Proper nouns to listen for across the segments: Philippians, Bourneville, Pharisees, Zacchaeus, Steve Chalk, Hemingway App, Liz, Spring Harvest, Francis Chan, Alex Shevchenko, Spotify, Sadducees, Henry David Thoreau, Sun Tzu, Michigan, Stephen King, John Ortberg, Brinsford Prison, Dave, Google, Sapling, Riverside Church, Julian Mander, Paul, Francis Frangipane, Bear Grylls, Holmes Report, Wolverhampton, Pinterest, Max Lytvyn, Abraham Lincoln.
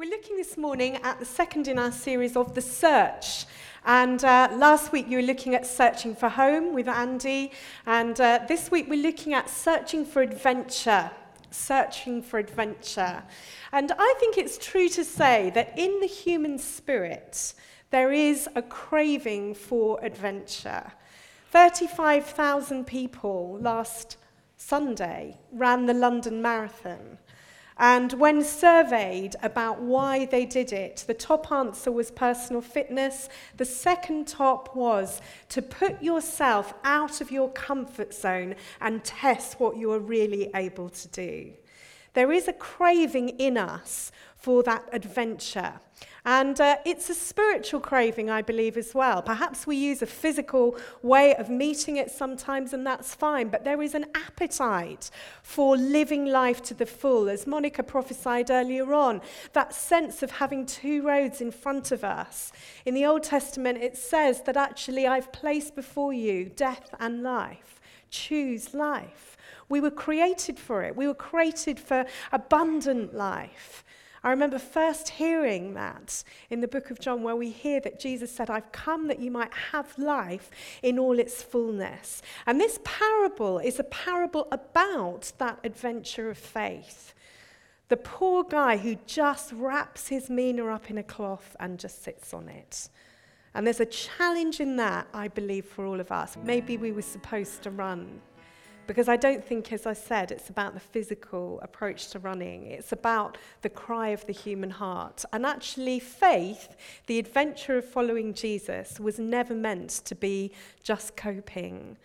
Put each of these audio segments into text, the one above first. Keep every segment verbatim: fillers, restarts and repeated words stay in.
We're looking this morning at the second in our series of The Search. And uh, last week you were looking at Searching for Home with Andy. And uh, this week we're looking at Searching for Adventure. Searching for Adventure. And I think it's true to say that in the human spirit, there is a craving for adventure. thirty-five thousand people last Sunday ran the London Marathon. And when surveyed about why they did it, the top answer was personal fitness. The second top was to put yourself out of your comfort zone and test what you are really able to do. There is a craving in us for that adventure. And uh, it's a spiritual craving, I believe, as well. Perhaps we use a physical way of meeting it sometimes, and that's fine. But there is an appetite for living life to the full. As Monica prophesied earlier on, that sense of having two roads in front of us. In the Old Testament, it says that actually, I've placed before you death and life. Choose life. We were created for it. We were created for abundant life. I remember first hearing that in the book of John, where we hear that Jesus said, I've come that you might have life in all its fullness. And this parable is a parable about that adventure of faith. The poor guy who just wraps his mina up in a cloth and just sits on it. And there's a challenge in that, I believe, for all of us. Maybe we were supposed to run. Because I don't think, as I said, it's about the physical approach to running. It's about the cry of the human heart. And actually, faith, the adventure of following Jesus, was never meant to be just coping.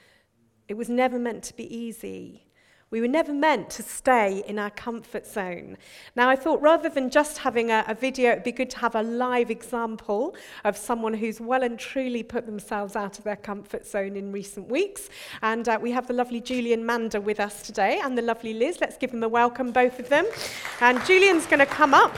It was never meant to be easy. We were never meant to stay in our comfort zone. Now, I thought rather than just having a, a video, it'd be good to have a live example of someone who's well and truly put themselves out of their comfort zone in recent weeks. And uh, we have the lovely Julian Mander with us today and the lovely Liz. Let's give them a welcome, both of them. And Julian's going to come up.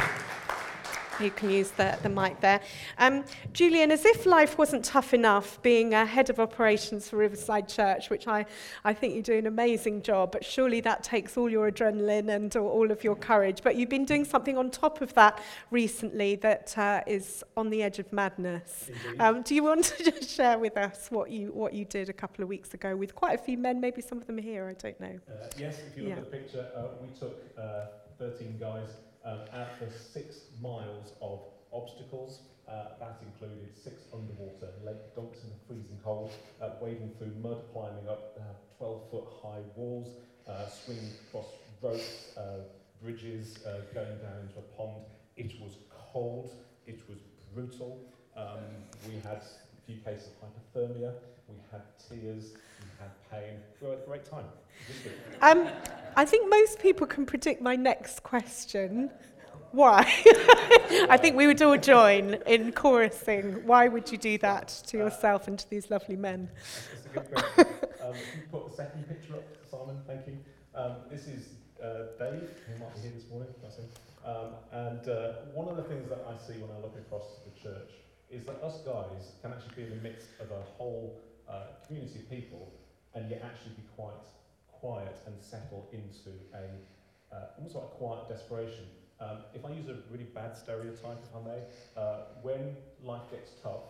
You can use the, the mic there. Um, Julian, as if life wasn't tough enough being a head of operations for Riverside Church, which I, I think you do an amazing job, but surely that takes all your adrenaline and all of your courage. But you've been doing something on top of that recently that uh, is on the edge of madness. Um, do you want to just share with us what you what you did a couple of weeks ago with quite a few men, maybe some of them here, I don't know. Uh, yes, if you look yeah. at the picture, uh, we took uh, thirteen guys Um, out for six miles of obstacles. Uh, that included six underwater lake dumps in a freezing cold, uh, wading through mud, climbing up uh, twelve foot high walls, uh, swinging across ropes, uh, bridges, uh, going down into a pond. It was cold, it was brutal. Um, we had a few cases of hypothermia, we had tears, we had pain. We had a great time. Um, I think most people can predict my next question. Why? I think we would all join in chorusing. Why would you do that to yourself and to these lovely men? That's a good question. Um, can you put the second picture up, Simon? Thank you. Um, this is uh, Dave, who might be here this morning. I think. Um, and uh, one of the things that I see when I look across the church is that us guys can actually be in the midst of a whole uh, community of people and yet actually be quite quiet and settle into a uh, almost like quiet desperation. Um, if I use a really bad stereotype, if I may, uh, when life gets tough,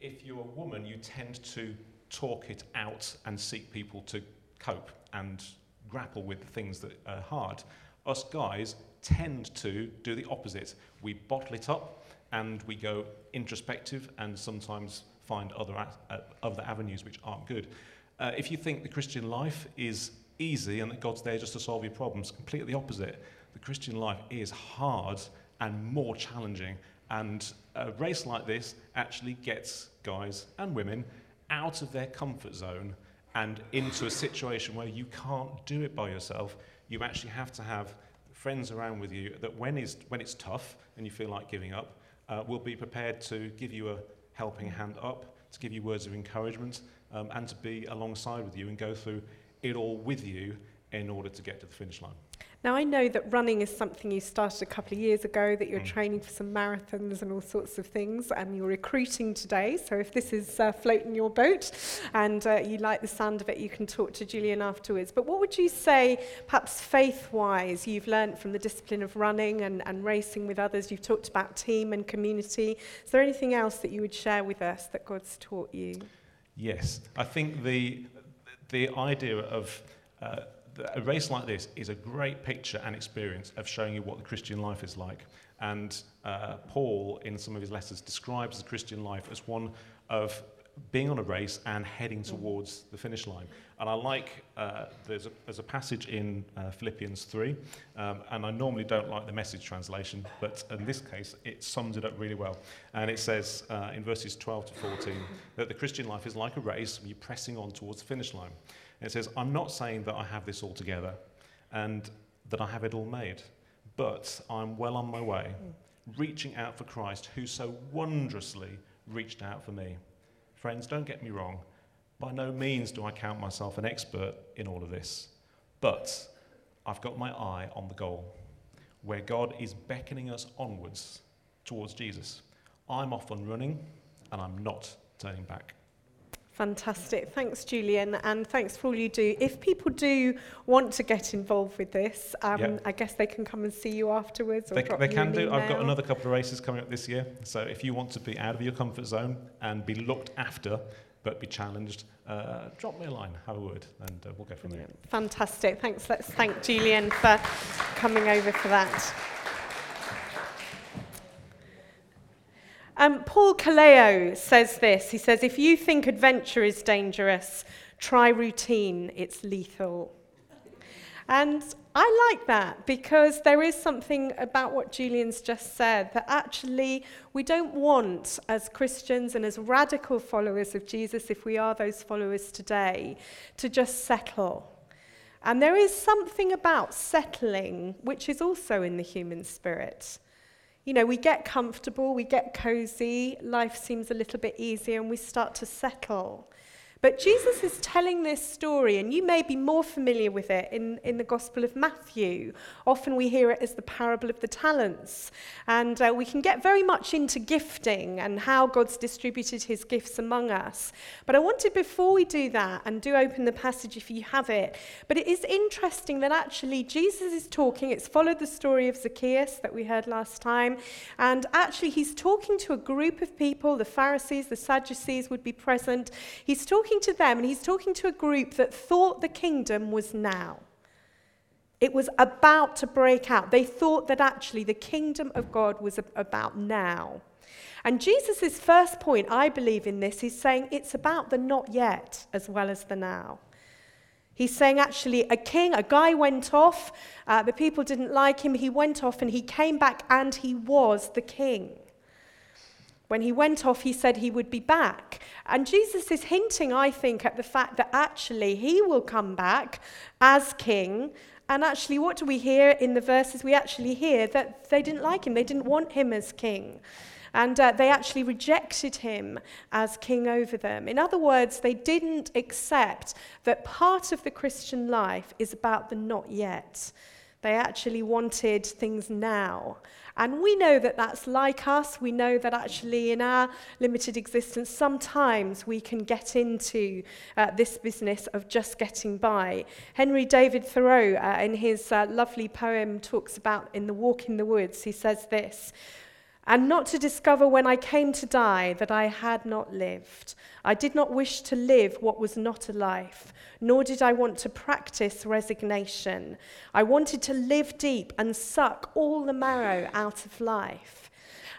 if you're a woman, you tend to talk it out and seek people to cope and grapple with the things that are hard. Us guys tend to do the opposite. We bottle it up and we go introspective and sometimes find other a- uh, other avenues which aren't good. Uh, if you think the Christian life is easy and that God's there just to solve your problems, completely opposite. The Christian life is hard and more challenging. And a race like this actually gets guys and women out of their comfort zone and into a situation where you can't do it by yourself. You actually have to have friends around with you that when is when it's tough and you feel like giving up, uh, will be prepared to give you a helping hand up, to give you words of encouragement, Um, and to be alongside with you and go through it all with you in order to get to the finish line. Now, I know that running is something you started a couple of years ago, that you're mm. training for some marathons and all sorts of things, and you're recruiting today. So if this is uh, floating your boat and uh, you like the sound of it, you can talk to Julian afterwards. But what would you say, perhaps faith-wise, you've learned from the discipline of running and, and racing with others? You've talked about team and community. Is there anything else that you would share with us that God's taught you? Yes. I think the, the idea of... Uh, A race like this is a great picture and experience of showing you what the Christian life is like. And uh, Paul, in some of his letters, describes the Christian life as one of being on a race and heading towards the finish line. And I like, uh, there's, a, there's a passage in uh, Philippians three, um, and I normally don't like the Message translation, but in this case, it sums it up really well. And it says uh, in verses twelve to fourteen that the Christian life is like a race, you're pressing on towards the finish line. And it says, I'm not saying that I have this all together and that I have it all made, but I'm well on my way, reaching out for Christ, who so wondrously reached out for me. Friends, don't get me wrong. By no means do I count myself an expert in all of this, but I've got my eye on the goal, where God is beckoning us onwards towards Jesus. I'm off and running, and I'm not turning back. Fantastic. Thanks, Julian, and thanks for all you do. If people do want to get involved with this, um, yep. I guess they can come and see you afterwards. Or they drop they you can an do. Email. I've got another couple of races coming up this year. So if you want to be out of your comfort zone and be looked after, but be challenged, uh, drop me a line, have a word, and uh, we'll go from there. Fantastic. Thanks. Let's thank Julian for coming over for that. Um, Paul Kaleo says this. He says, if you think adventure is dangerous, try routine, it's lethal. And I like that, because there is something about what Julian's just said, that actually we don't want, as Christians and as radical followers of Jesus, if we are those followers today, to just settle. And there is something about settling, which is also in the human spirit. You know, we get comfortable, we get cozy, life seems a little bit easier, and we start to settle. But Jesus is telling this story, and you may be more familiar with it in, in the Gospel of Matthew. Often we hear it as the parable of the talents, and uh, we can get very much into gifting and how God's distributed his gifts among us. But I wanted, before we do that, and do open the passage if you have it, but it is interesting that actually Jesus is talking, it's followed the story of Zacchaeus that we heard last time, and actually he's talking to a group of people, the Pharisees, the Sadducees would be present. He's talking to them, and he's talking to a group that thought the kingdom was now. It was about to break out. They thought that actually the kingdom of God was about now. And Jesus's first point, I believe in this, he's saying it's about the not yet as well as the now. He's saying actually a king, a guy went off, uh, the people didn't like him, he went off and he came back and he was the king. When he went off, he said he would be back. And Jesus is hinting, I think, at the fact that actually he will come back as king. And actually, what do we hear in the verses? We actually hear that they didn't like him. They didn't want him as king. And uh, they actually rejected him as king over them. In other words, they didn't accept that part of the Christian life is about the not yet. They actually wanted things now. And we know that that's like us. We know that actually in our limited existence, sometimes we can get into uh, this business of just getting by. Henry David Thoreau, uh, in his uh, lovely poem, talks about in The Walk in the Woods, he says this, and not to discover when I came to die that I had not lived. I did not wish to live what was not a life, nor did I want to practice resignation. I wanted to live deep and suck all the marrow out of life.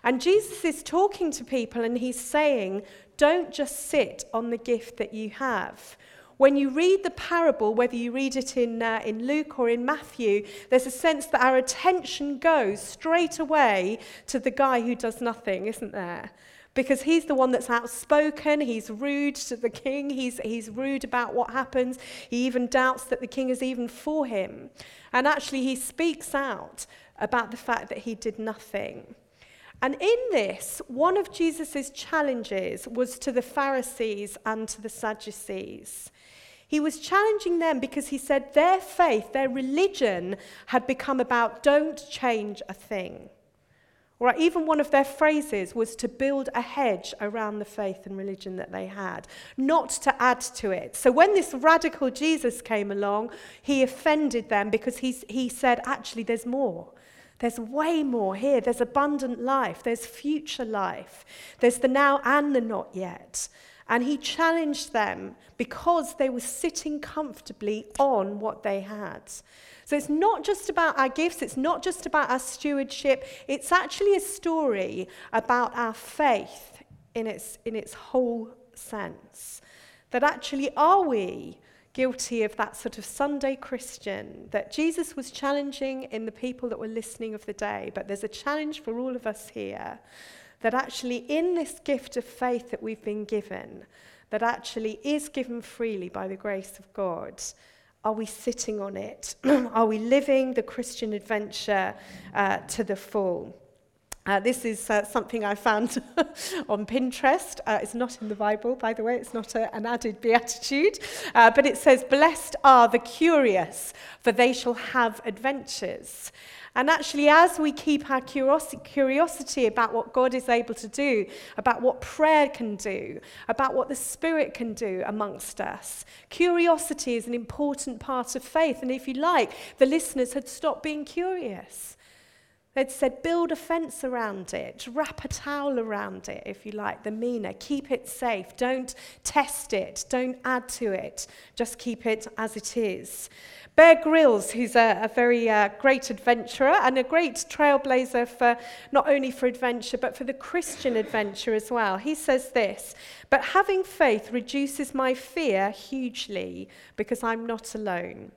And Jesus is talking to people and he's saying, don't just sit on the gift that you have. When you read the parable, whether you read it in uh, in Luke or in Matthew, there's a sense that our attention goes straight away to the guy who does nothing, isn't there? Because he's the one that's outspoken, he's rude to the king, he's he's rude about what happens, he even doubts that the king is even for him. And actually he speaks out about the fact that he did nothing. And in this, one of Jesus' challenges was to the Pharisees and to the Sadducees. He was challenging them because he said their faith, their religion, had become about don't change a thing. Or even one of their phrases was to build a hedge around the faith and religion that they had, not to add to it. So when this radical Jesus came along, he offended them because he, he said, actually, there's more. There's way more here. There's abundant life. There's future life. There's the now and the not yet. And he challenged them because they were sitting comfortably on what they had. So it's not just about our gifts, it's not just about our stewardship, it's actually a story about our faith in its, in its whole sense. That actually, are we guilty of that sort of Sunday Christian that Jesus was challenging in the people that were listening of the day, but there's a challenge for all of us here, that actually in this gift of faith that we've been given, that actually is given freely by the grace of God, are we sitting on it? Are we living the Christian adventure uh, to the full? Uh, this is uh, something I found on Pinterest. Uh, it's not in the Bible, by the way. It's not a, an added beatitude. Uh, but it says, "Blessed are the curious, for they shall have adventures." And actually, as we keep our curiosity about what God is able to do, about what prayer can do, about what the Spirit can do amongst us, curiosity is an important part of faith. And if you like, the listeners had stopped being curious. They'd said, build a fence around it, wrap a towel around it, if you like, the mina, keep it safe, don't test it, don't add to it, just keep it as it is. Bear Grylls, who's a, a very uh, great adventurer and a great trailblazer for not only for adventure, but for the Christian adventure as well. He says this, "But having faith reduces my fear hugely because I'm not alone.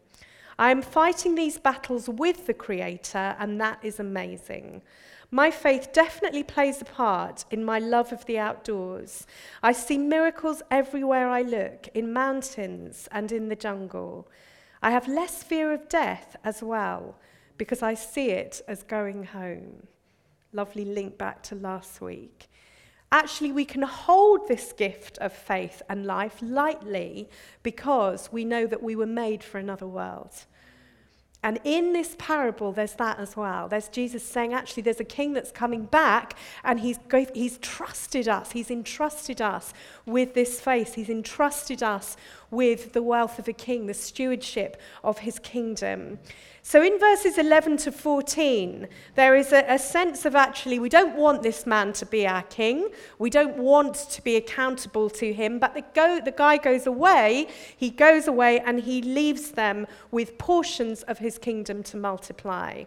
I am fighting these battles with the Creator, and that is amazing. My faith definitely plays a part in my love of the outdoors. I see miracles everywhere I look, in mountains and in the jungle. I have less fear of death as well, because I see it as going home." Lovely link back to last week. Actually, we can hold this gift of faith and life lightly because we know that we were made for another world. And in this parable, there's that as well. There's Jesus saying, actually, there's a king that's coming back, and he's he's trusted us. He's entrusted us with this faith. He's entrusted us with the wealth of a king, the stewardship of his kingdom. So in verses eleven to fourteen, there is a, a sense of actually we don't want this man to be our king. We don't want to be accountable to him. But the, go, the guy goes away, he goes away, and he leaves them with portions of his kingdom to multiply.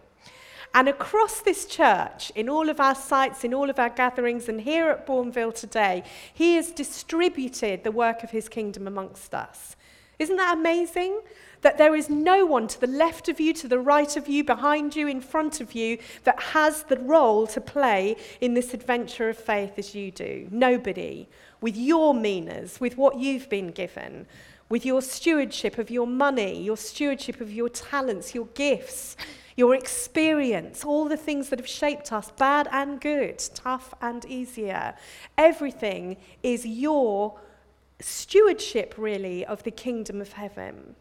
And across this church, in all of our sites, in all of our gatherings, and here at Bourneville today, he has distributed the work of his kingdom amongst us. Isn't that amazing? That there is no one to the left of you, to the right of you, behind you, in front of you, that has the role to play in this adventure of faith as you do. Nobody. With your minas, with what you've been given, with your stewardship of your money, your stewardship of your talents, your gifts, your experience, all the things that have shaped us, bad and good, tough and easier. Everything is your stewardship, really, of the kingdom of heaven.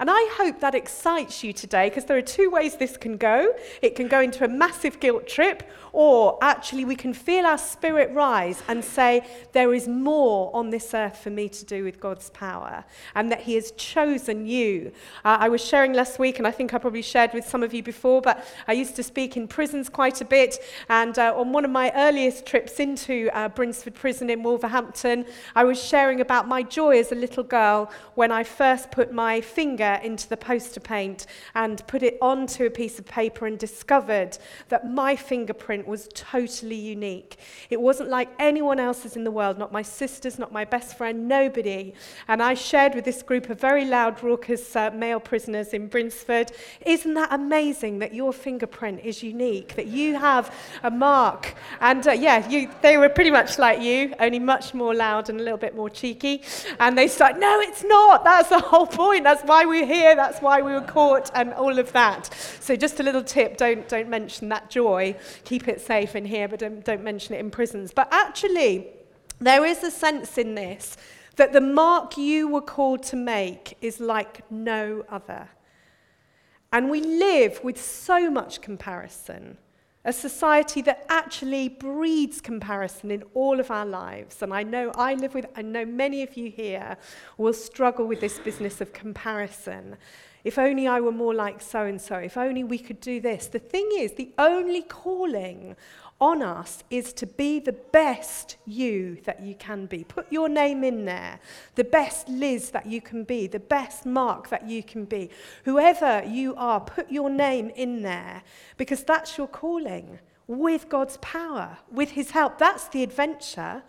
And I hope that excites you today, because there are two ways this can go. It can go into a massive guilt trip, or actually we can feel our spirit rise and say, there is more on this earth for me to do with God's power, and that he has chosen you. Uh, I was sharing last week, and I think I probably shared with some of you before, but I used to speak in prisons quite a bit, and uh, on one of my earliest trips into uh, Brinsford Prison in Wolverhampton, I was sharing about my joy as a little girl when I first put my finger into the poster paint and put it onto a piece of paper and discovered that my fingerprint was totally unique. It wasn't like anyone else's in the world, not my sisters, not my best friend, nobody. And I shared with this group of very loud, raucous uh, male prisoners in Brinsford, isn't that amazing that your fingerprint is unique, that you have a mark? And uh, yeah, you, they were pretty much like you, only much more loud and a little bit more cheeky. And they started, no, it's not. That's the whole point. That's why we here, that's why we were caught, and all of that. So just a little tip, don't don't mention that joy. Keep it safe in here, but don't, don't mention it in prisons. But actually, there is a sense in this that the mark you were called to make is like no other. And we live with so much comparison, a society that actually breeds comparison in all of our lives. And I know I live with, I know many of you here will struggle with this business of comparison. If only I were more like so-and-so, if only we could do this. The thing is, the only calling on us is to be the best you that you can be. Put your name in there. The best Liz that you can be, the best Mark that you can be. Whoever you are, put your name in there, because that's your calling, with God's power, with his help. That's the adventure.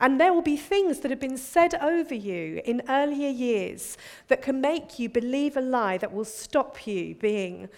And there will be things that have been said over you in earlier years that can make you believe a lie that will stop you being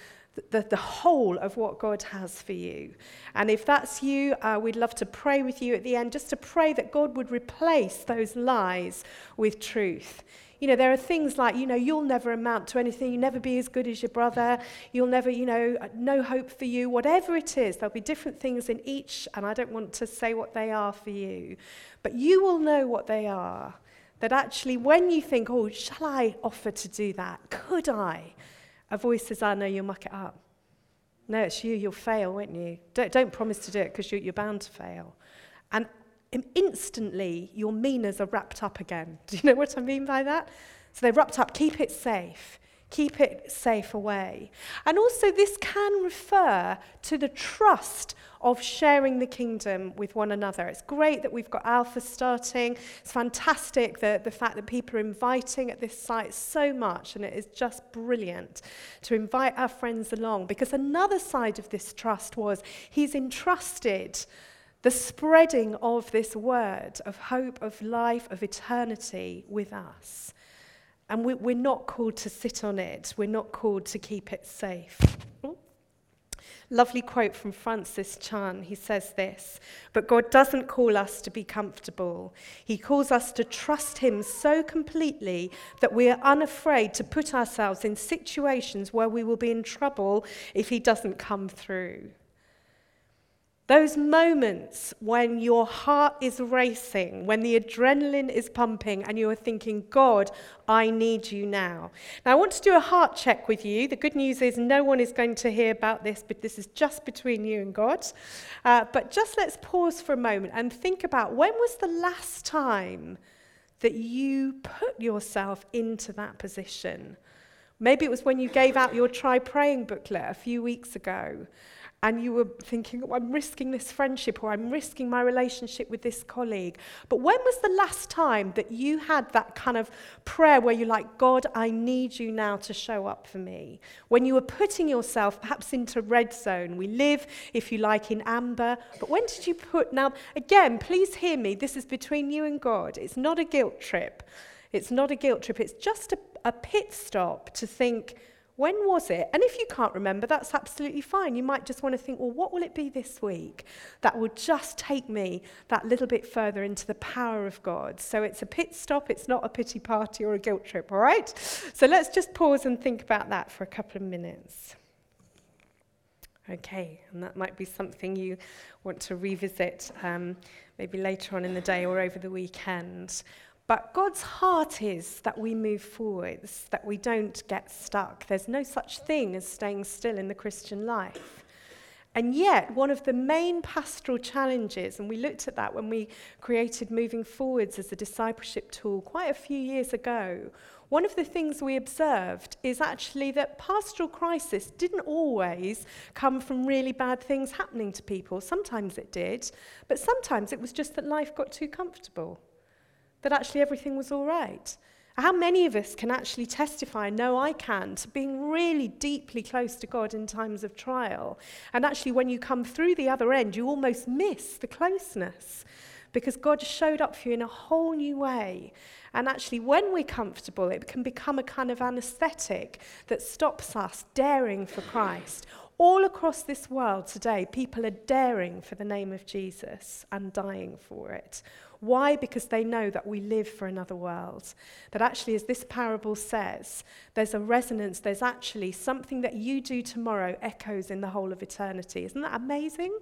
the, the whole of what God has for you. And if that's you, uh, we'd love to pray with you at the end, just to pray that God would replace those lies with truth. You know, there are things like, you know, you'll never amount to anything, you'll never be as good as your brother, you'll never, you know, no hope for you, whatever it is. There'll be different things in each, and I don't want to say what they are for you. But you will know what they are, that actually when you think, oh, shall I offer to do that? Could I? A voice says, oh, no, you'll muck it up. No, it's you, you'll fail, won't you? Don't, don't promise to do it, because you're, you're bound to fail. And instantly, your meaners are wrapped up again. Do you know what I mean by that? So they're wrapped up. Keep it safe. Keep it safe away. And also, this can refer to the trust of sharing the kingdom with one another. It's great that we've got Alpha starting. It's fantastic that the fact that people are inviting at this site so much, and it is just brilliant to invite our friends along, because another side of this trust was he's entrusted the spreading of this word of hope, of life, of eternity with us. And we, we're not called to sit on it. We're not called to keep it safe. Ooh. Lovely quote from Francis Chan. He says this, "But God doesn't call us to be comfortable. He calls us to trust him so completely that we are unafraid to put ourselves in situations where we will be in trouble if he doesn't come through." Those moments when your heart is racing, when the adrenaline is pumping and you are thinking, God, I need you now. Now, I want to do a heart check with you. The good news is no one is going to hear about this, but this is just between you and God. Uh, but just let's pause for a moment and think about, when was the last time that you put yourself into that position? Maybe it was when you gave out your Try Praying booklet a few weeks ago. And you were thinking, oh, I'm risking this friendship, or I'm risking my relationship with this colleague. But when was the last time that you had that kind of prayer where you're like, God, I need you now to show up for me? When you were putting yourself perhaps into red zone. We live, if you like, in amber. But when did you put, now, again, please hear me. This is between you and God. It's not a guilt trip. It's not a guilt trip. It's just a, a pit stop to think, when was it? And if you can't remember, that's absolutely fine. You might just want to think, well, what will it be this week that will just take me that little bit further into the power of God? So it's a pit stop. It's not a pity party or a guilt trip, all right? So let's just pause and think about that for a couple of minutes. Okay, and that might be something you want to revisit um, maybe later on in the day or over the weekend. But God's heart is that we move forwards, that we don't get stuck. There's no such thing as staying still in the Christian life. And yet, one of the main pastoral challenges, and we looked at that when we created Moving Forwards as a discipleship tool quite a few years ago, one of the things we observed is actually that pastoral crisis didn't always come from really bad things happening to people. Sometimes it did, but sometimes it was just that life got too comfortable, that actually everything was all right. How many of us can actually testify, no, I can, to being really deeply close to God in times of trial? And actually, when you come through the other end, you almost miss the closeness, because God showed up for you in a whole new way. And actually, when we're comfortable, it can become a kind of anesthetic that stops us daring for Christ. All across this world today, people are daring for the name of Jesus and dying for it. Why? Because they know that we live for another world. That actually, as this parable says, there's a resonance. There's actually something that you do tomorrow echoes in the whole of eternity. Isn't that amazing?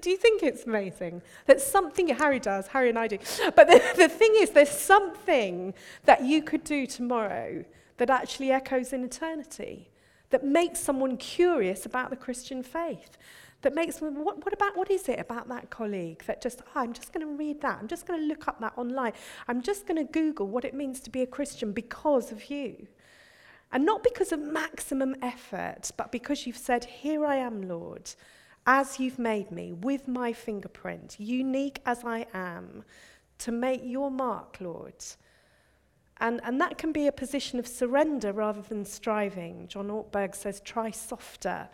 Do you think it's amazing? That's something Harry does, Harry and I do. But the, the thing is, there's something that you could do tomorrow that actually echoes in eternity, that makes someone curious about the Christian faith, that makes them, what, what about, what is it about that colleague that just, oh, I'm just going to read that, I'm just going to look up that online, I'm just going to Google what it means to be a Christian because of you. And not because of maximum effort, but because you've said, here I am, Lord, as you've made me, with my fingerprint, unique as I am, to make your mark, Lord. And, and that can be a position of surrender rather than striving. John Ortberg says, try softer.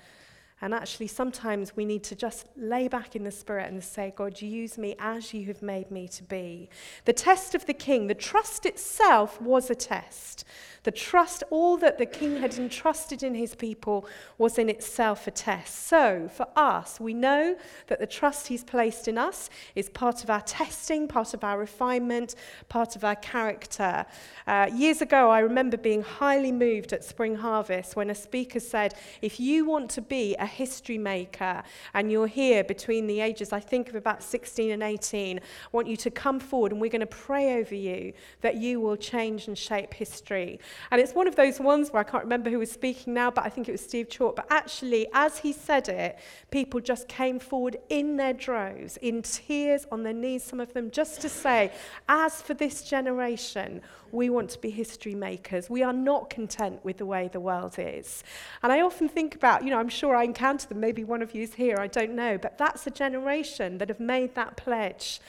And actually, sometimes we need to just lay back in the Spirit and say, God, use me as you have made me to be. The test of the king, the trust itself was a test. The trust, all that the king had entrusted in his people was in itself a test. So, for us, we know that the trust he's placed in us is part of our testing, part of our refinement, part of our character. Uh, years ago, I remember being highly moved at Spring Harvest when a speaker said, if you want to be a history maker, and you're here between the ages, I think, of about sixteen and eighteen, I want you to come forward and we're going to pray over you that you will change and shape history. And it's one of those ones where I can't remember who was speaking now, but I think it was Steve Chalk. But actually, as he said it, people just came forward in their droves, in tears, on their knees, some of them, just to say, as for this generation, we want to be history makers. We are not content with the way the world is. And I often think about, you know, I'm sure I encounter them, maybe one of you is here, I don't know, but that's a generation that have made that pledge.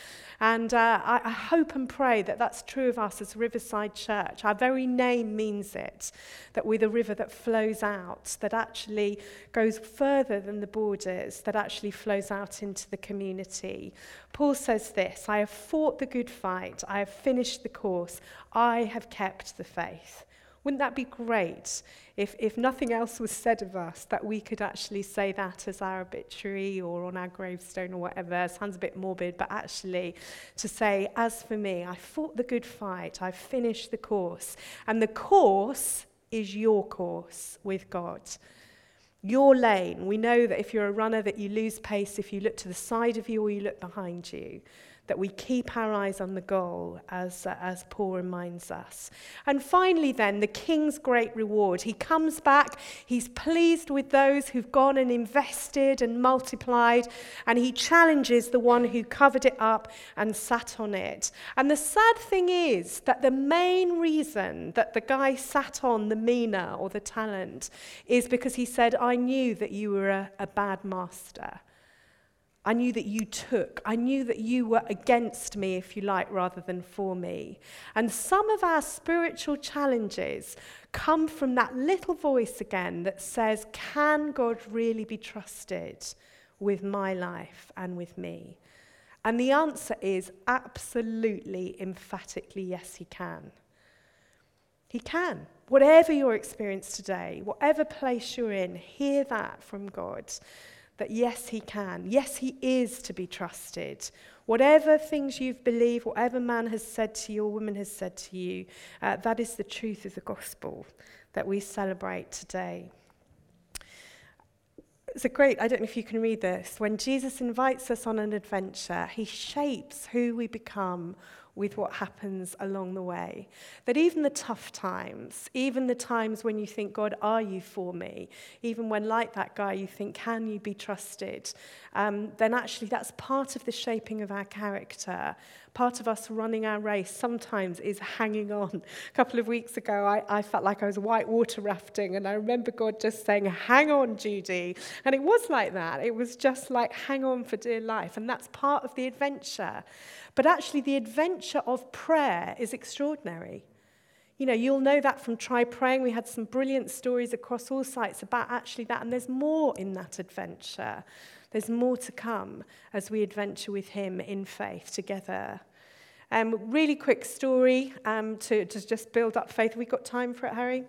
And uh, I, I hope and pray that that's true of us as Riverside Church. Our very name means it, that we're the river that flows out, that actually goes further than the borders, that actually flows out into the community. Paul says this, I have fought the good fight, I have finished the course, I have kept the faith. Wouldn't that be great if, if nothing else was said of us, that we could actually say that as our obituary or on our gravestone or whatever? Sounds a bit morbid, but actually to say, as for me, I fought the good fight, I finished the course. And the course is your course with God. Your lane. We know that if you're a runner that you lose pace if you look to the side of you or you look behind you. That we keep our eyes on the goal, as, uh, as Paul reminds us. And finally then, the king's great reward. He comes back, he's pleased with those who've gone and invested and multiplied, and he challenges the one who covered it up and sat on it. And the sad thing is that the main reason that the guy sat on the mina or the talent is because he said, I knew that you were a, a bad master. I knew that you took. I knew that you were against me, if you like, rather than for me. And some of our spiritual challenges come from that little voice again that says, can God really be trusted with my life and with me? And the answer is absolutely, emphatically, yes, he can. He can. Whatever your experience today, whatever place you're in, hear that from God. That yes, he can. Yes, he is to be trusted. Whatever things you've believed, whatever man has said to you or woman has said to you, uh, that is the truth of the gospel that we celebrate today. It's a great, I don't know if you can read this. When Jesus invites us on an adventure, he shapes who we become with what happens along the way. That even the tough times, even the times when you think, God, are you for me? Even when, like that guy, you think, can you be trusted? Um, then actually that's part of the shaping of our character. Part of us running our race sometimes is hanging on. A couple of weeks ago, I, I felt like I was white water rafting, and I remember God just saying, hang on, Judy. And it was like that. It was just like, hang on for dear life. And that's part of the adventure. But actually, the adventure of prayer is extraordinary. You know, you'll know that from Try Praying. We had some brilliant stories across all sites about actually that, and there's more in that adventure. There's more to come as we adventure with him in faith together. Um, really quick story um, to, to just build up faith. Have we got time for it, Harry?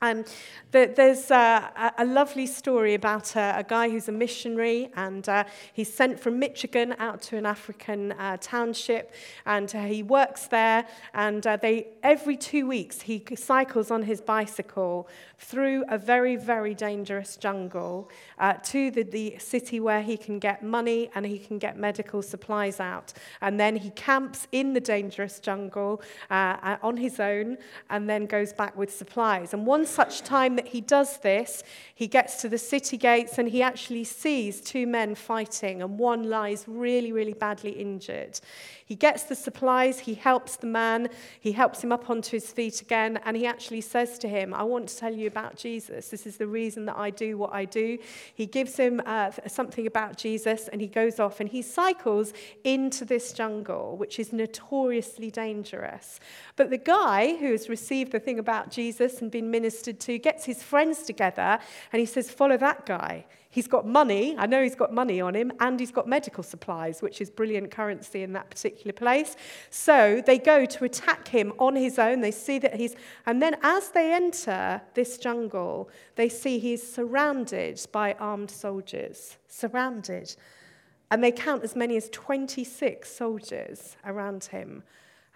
Um, there's uh, a lovely story about a, a guy who's a missionary, and uh, he's sent from Michigan out to an African uh, township, and uh, he works there, and uh, they every two weeks he cycles on his bicycle through a very, very dangerous jungle uh, to the, the city where he can get money and he can get medical supplies out. And then he camps in the dangerous jungle uh, on his own and then goes back with supplies. And one such time that he does this, he gets to the city gates and he actually sees two men fighting, and one lies really, really badly injured. He gets the supplies, he helps the man, he helps him up onto his feet again, and he actually says to him, I want to tell you about Jesus. This is the reason that I do what I do. He gives him uh, something about Jesus, and he goes off and he cycles into this jungle, which is notoriously dangerous. But the guy who has received the thing about Jesus and been ministered to, gets his friends together, and he says, follow that guy. He's got money, I know he's got money on him, and he's got medical supplies, which is brilliant currency in that particular place. So they go to attack him on his own. They see that he's, and then as they enter this jungle, they see he's surrounded by armed soldiers, surrounded. And they count as many as twenty-six soldiers around him.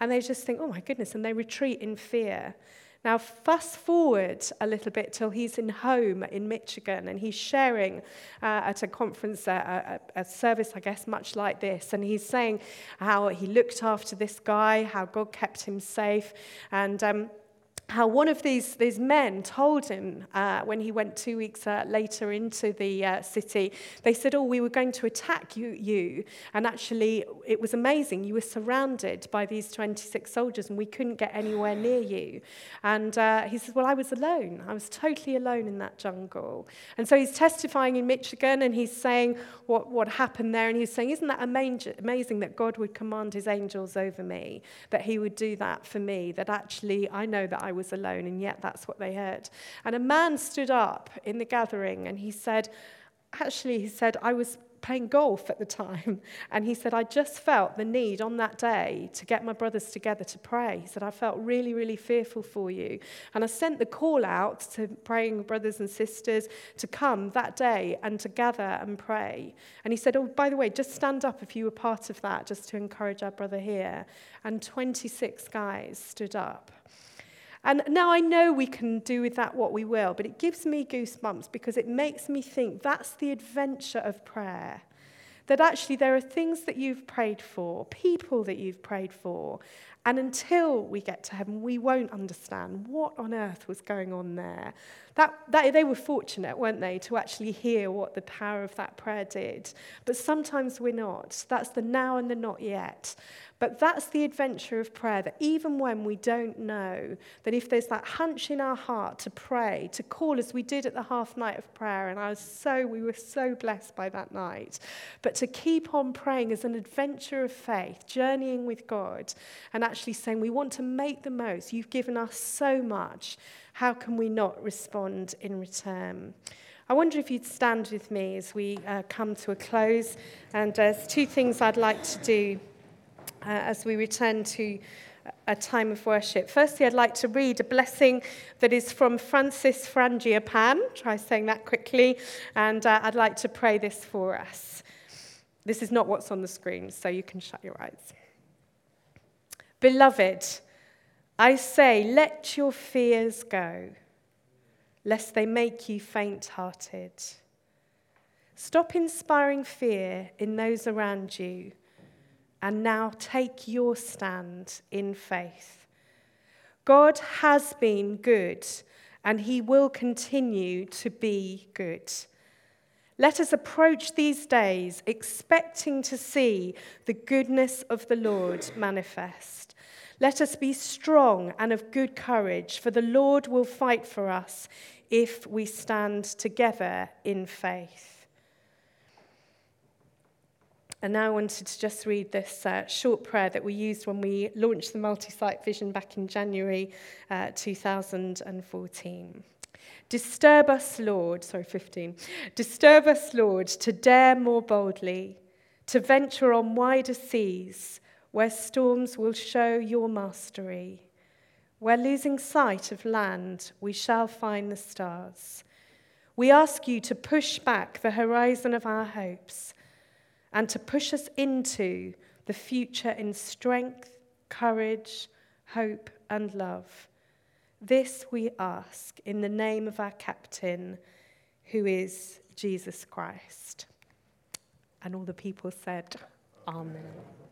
And they just think, oh my goodness, and they retreat in fear. Now, fast forward a little bit till he's in home in Michigan, and he's sharing uh, at a conference, uh, a, a service, I guess, much like this. And he's saying how he looked after this guy, how God kept him safe, and um, how one of these, these men told him uh, when he went two weeks uh, later into the uh, city, they said, oh, we were going to attack you, you. And actually, it was amazing. You were surrounded by these twenty-six soldiers, and we couldn't get anywhere near you. And uh, he says, well, I was alone. I was totally alone in that jungle. And so he's testifying in Michigan, and he's saying what, what happened there. And he's saying, isn't that amazing that God would command his angels over me, that he would do that for me, that actually I know that I I was alone, and yet that's what they heard. And a man stood up in the gathering, and he said, actually, he said, I was playing golf at the time, and he said, I just felt the need on that day to get my brothers together to pray. He said, I felt really, really fearful for you, and I sent the call out to praying brothers and sisters to come that day and to gather and pray. And he said, oh, by the way, just stand up if you were part of that, just to encourage our brother here. And twenty-six guys stood up. And now I know we can do with that what we will, but it gives me goosebumps because it makes me think that's the adventure of prayer. That actually there are things that you've prayed for, people that you've prayed for, and until we get to heaven, we won't understand what on earth was going on there. That, that they were fortunate, weren't they, to actually hear what the power of that prayer did. But sometimes we're not. That's the now and the not yet. But that's the adventure of prayer, that even when we don't know, that if there's that hunch in our heart to pray, to call as we did at the half night of prayer, and I was so we were so blessed by that night, but to keep on praying as an adventure of faith, journeying with God, and actually saying we want to make the most. You've given us so much. How can we not respond in return? I wonder if you'd stand with me as we uh, come to a close. And there's two things I'd like to do Uh, as we return to a time of worship. Firstly, I'd like to read a blessing that is from Francis Frangipane. Try saying that quickly. And uh, I'd like to pray this for us. This is not what's on the screen, so you can shut your eyes. Beloved, I say, let your fears go, lest they make you faint-hearted. Stop inspiring fear in those around you, and now take your stand in faith. God has been good, and he will continue to be good. Let us approach these days expecting to see the goodness of the Lord manifest. Let us be strong and of good courage, for the Lord will fight for us if we stand together in faith. And now I wanted to just read this uh, short prayer that we used when we launched the multi-site vision back in January uh, two thousand fourteen. Disturb us, Lord, sorry, fifteen. Disturb us, Lord, to dare more boldly, to venture on wider seas where storms will show your mastery. Where losing sight of land, we shall find the stars. We ask you to push back the horizon of our hopes and to push us into the future in strength, courage, hope, and love. This we ask in the name of our captain, who is Jesus Christ. And all the people said, Amen.